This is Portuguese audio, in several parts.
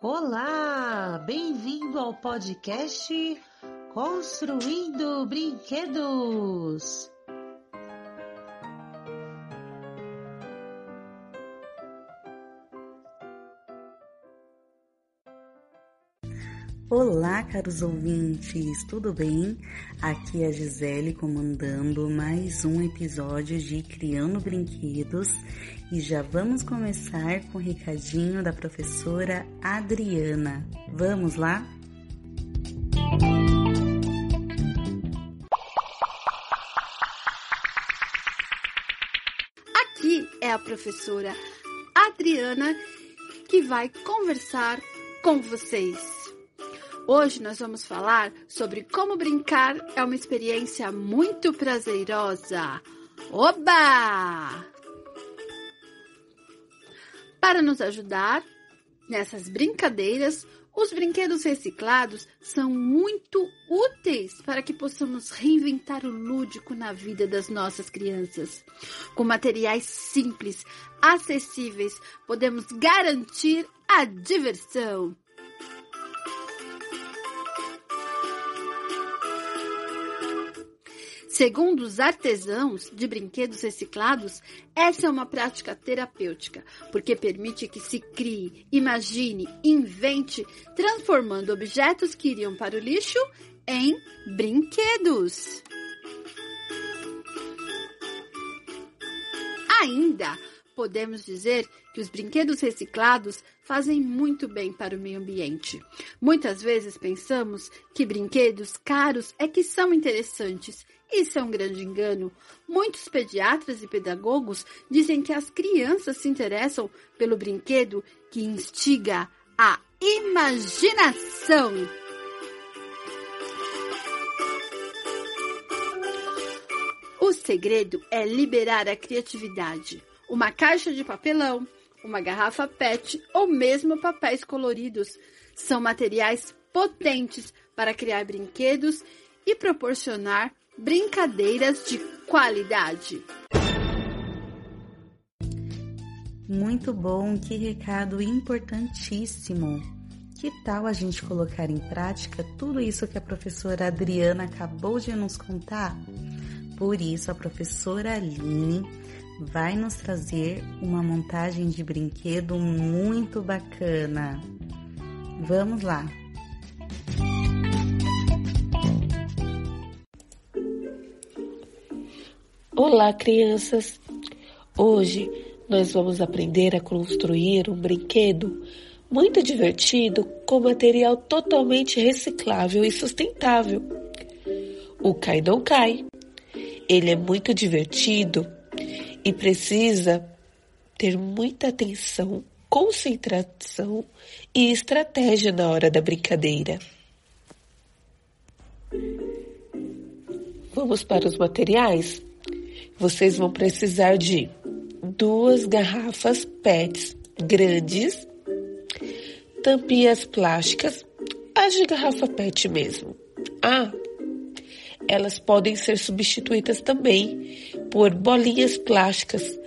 Olá, bem-vindo ao podcast Construindo Brinquedos. Olá, caros ouvintes, tudo bem? Aqui é a Gisele comandando mais um episódio de Criando Brinquedos e já vamos começar com o recadinho da professora Adriana. Vamos lá? Aqui é a professora Adriana que vai conversar com vocês. Hoje nós vamos falar sobre como brincar é uma experiência muito prazerosa. Oba! Para nos ajudar nessas brincadeiras, os brinquedos reciclados são muito úteis para que possamos reinventar o lúdico na vida das nossas crianças. Com materiais simples, acessíveis, podemos garantir a diversão. Segundo os artesãos de brinquedos reciclados, essa é uma prática terapêutica, porque permite que se crie, imagine, invente, transformando objetos que iriam para o lixo em brinquedos. Ainda podemos dizer que os brinquedos reciclados fazem muito bem para o meio ambiente. Muitas vezes pensamos que brinquedos caros é que são interessantes. Isso é um grande engano. Muitos pediatras e pedagogos dizem que as crianças se interessam pelo brinquedo que instiga a imaginação. O segredo é liberar a criatividade. Uma caixa de papelão, uma garrafa PET ou mesmo papéis coloridos são materiais potentes para criar brinquedos e proporcionar brincadeiras de qualidade. Muito bom, que recado importantíssimo. Que tal a gente colocar em prática tudo isso que a professora Adriana acabou de nos contar? Por isso, a professora Aline vai nos trazer uma montagem de brinquedo muito bacana. Vamos lá! Olá, crianças! Hoje nós vamos aprender a construir um brinquedo muito divertido com material totalmente reciclável e sustentável. O Cai Não Cai. Ele é muito divertido e precisa ter muita atenção, concentração e estratégia na hora da brincadeira. Vamos para os materiais? Vocês vão precisar de 2 garrafas PETs grandes, tampinhas plásticas, as de garrafa PET mesmo. Elas podem ser substituídas também por bolinhas plásticas,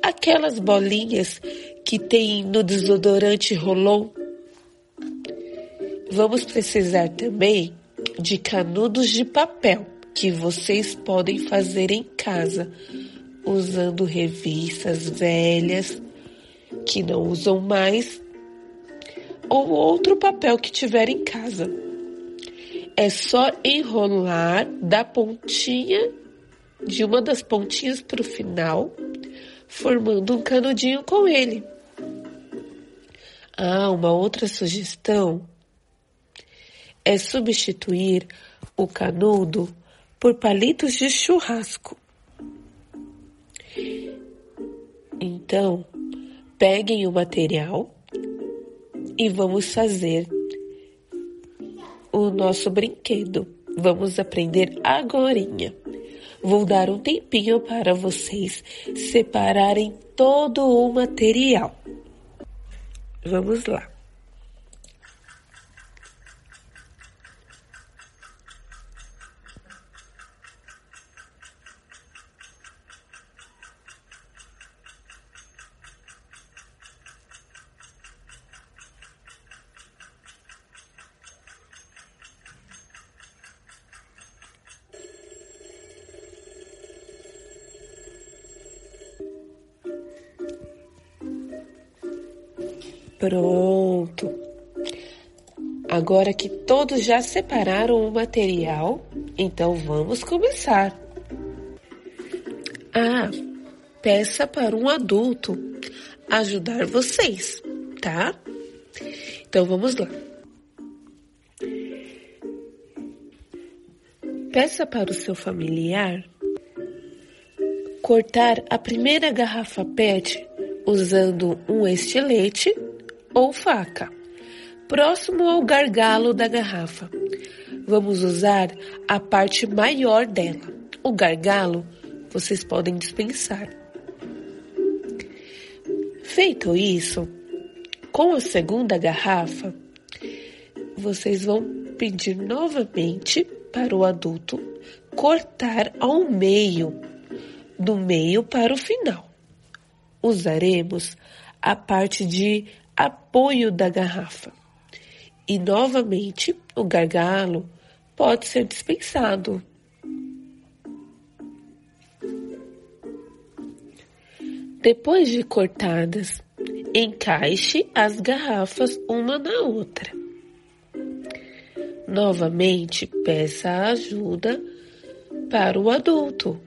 aquelas bolinhas que tem no desodorante Rolon. Vamos precisar também de canudos de papel, que vocês podem fazer em casa, usando revistas velhas que não usam mais ou outro papel que tiver em casa. É só enrolar da pontinha, de uma das pontinhas para o final, formando um canudinho com ele. Uma outra sugestão é substituir o canudo por palitos de churrasco. Então, peguem o material e vamos fazer o nosso brinquedo. Vamos aprender agorinha. Vou dar um tempinho para vocês separarem todo o material. Vamos lá. Pronto! Agora que todos já separaram o material, então vamos começar. Ah, peça para um adulto ajudar vocês, tá? Então vamos lá. Peça para o seu familiar cortar a primeira garrafa PET usando um estilete ou faca, próximo ao gargalo da garrafa. Vamos usar a parte maior dela. O gargalo vocês podem dispensar. Feito isso, com a segunda garrafa, vocês vão pedir novamente para o adulto cortar ao meio, do meio para o final. Usaremos a parte de apoio da garrafa. E novamente o gargalo pode ser dispensado. Depois de cortadas, encaixe as garrafas uma na outra. Novamente, peça ajuda para o adulto.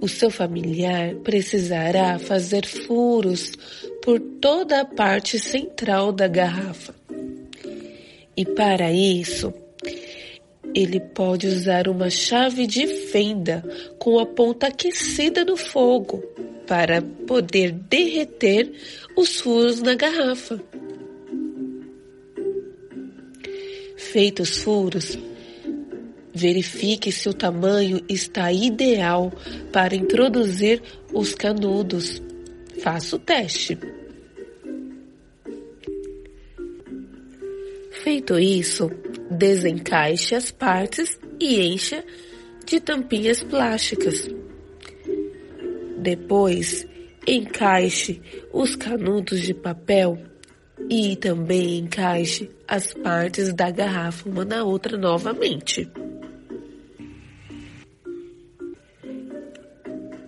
O seu familiar precisará fazer furos por toda a parte central da garrafa. E para isso, ele pode usar uma chave de fenda com a ponta aquecida no fogo para poder derreter os furos na garrafa. Feitos os furos, verifique se o tamanho está ideal para introduzir os canudos. Faça o teste. Feito isso, desencaixe as partes e encha de tampinhas plásticas. Depois, encaixe os canudos de papel e também encaixe as partes da garrafa uma na outra novamente.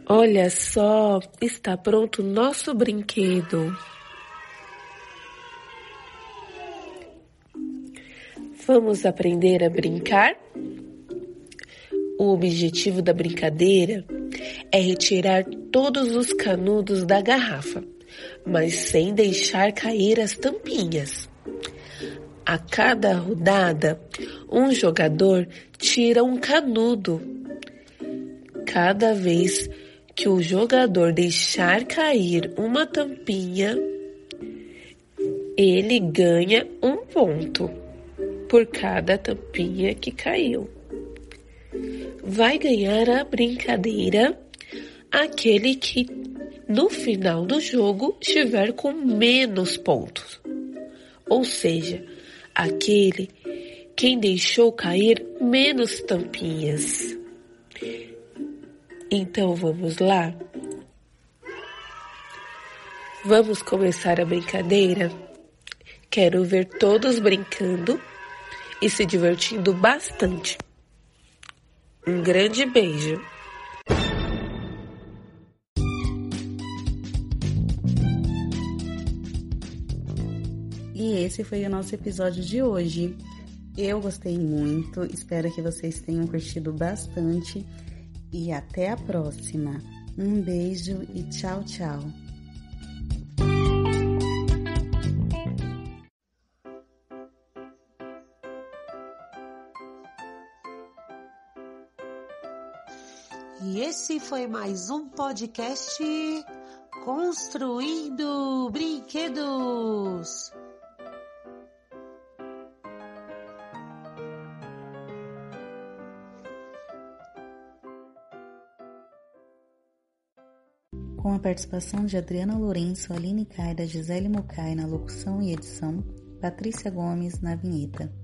Olha só, está pronto o nosso brinquedo. Vamos aprender a brincar? O objetivo da brincadeira é retirar todos os canudos da garrafa, mas sem deixar cair as tampinhas. A cada rodada, um jogador tira um canudo. Cada vez que o jogador deixar cair uma tampinha, ele ganha um ponto por cada tampinha que caiu. Vai ganhar a brincadeira aquele que, no final do jogo, estiver com menos pontos. Ou seja, aquele quem deixou cair menos tampinhas. Então vamos lá? Vamos começar a brincadeira? Quero ver todos brincando e se divertindo bastante. Um grande beijo! E esse foi o nosso episódio de hoje. Eu gostei muito, espero que vocês tenham curtido bastante. E até a próxima. Um beijo e tchau, tchau. E esse foi mais um podcast Construindo Brinquedos. Com a participação de Adriana Lourenço, Aline Kaida, Gisele Mukai na locução e edição, Patricia Gomes na vinheta.